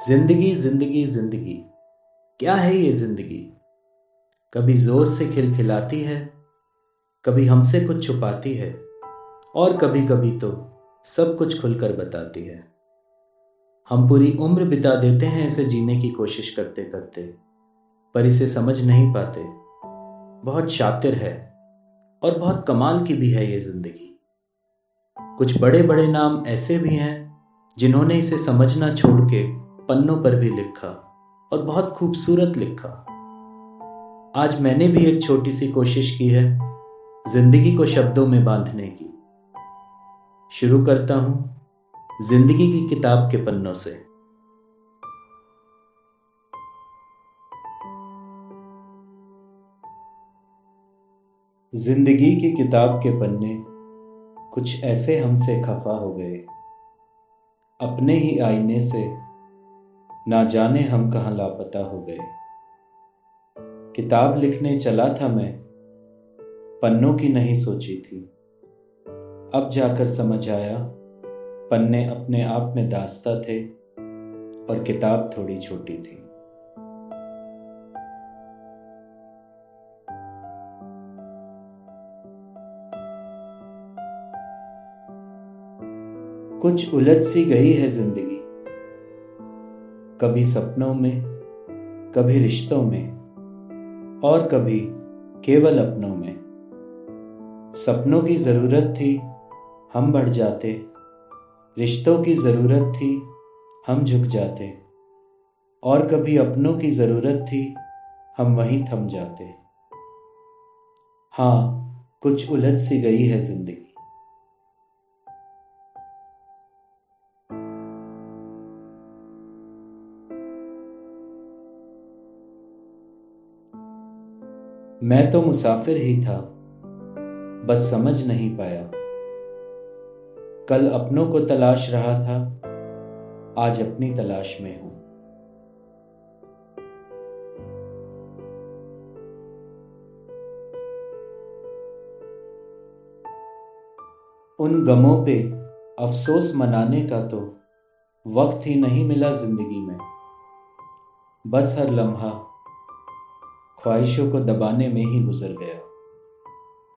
जिंदगी जिंदगी जिंदगी, क्या है ये जिंदगी? कभी जोर से खिलखिलाती है, कभी हमसे कुछ छुपाती है, और कभी कभी तो सब कुछ खुलकर बताती है। हम पूरी उम्र बिता देते हैं इसे जीने की कोशिश करते करते, पर इसे समझ नहीं पाते। बहुत शातिर है और बहुत कमाल की भी है ये जिंदगी। कुछ बड़े बड़े नाम ऐसे भी हैं जिन्होंने इसे समझना छोड़ के पन्नों पर भी लिखा, और बहुत खूबसूरत लिखा। आज मैंने भी एक छोटी सी कोशिश की है जिंदगी को शब्दों में बांधने की। शुरू करता हूं जिंदगी की किताब के पन्नों से। जिंदगी की किताब के पन्ने कुछ ऐसे हमसे खफा हो गए, अपने ही आईने से ना जाने हम कहां लापता हो गए। किताब लिखने चला था मैं, पन्नों की नहीं सोची थी। अब जाकर समझ आया पन्ने अपने आप में दास्ता थे और किताब थोड़ी छोटी थी। कुछ उलझ सी गई है जिंदगी, कभी सपनों में, कभी रिश्तों में, और कभी केवल अपनों में। सपनों की जरूरत थी, हम बढ़ जाते। रिश्तों की जरूरत थी, हम झुक जाते। और कभी अपनों की जरूरत थी, हम वहीं थम जाते। हाँ, कुछ उलझ सी गई है जिंदगी। मैं तो मुसाफिर ही था, बस समझ नहीं पाया। कल अपनों को तलाश रहा था, आज अपनी तलाश में हूं। उन गमों पे अफसोस मनाने का तो वक्त ही नहीं मिला जिंदगी में। बस हर लम्हा ख्वाहिशों को दबाने में ही गुजर गया।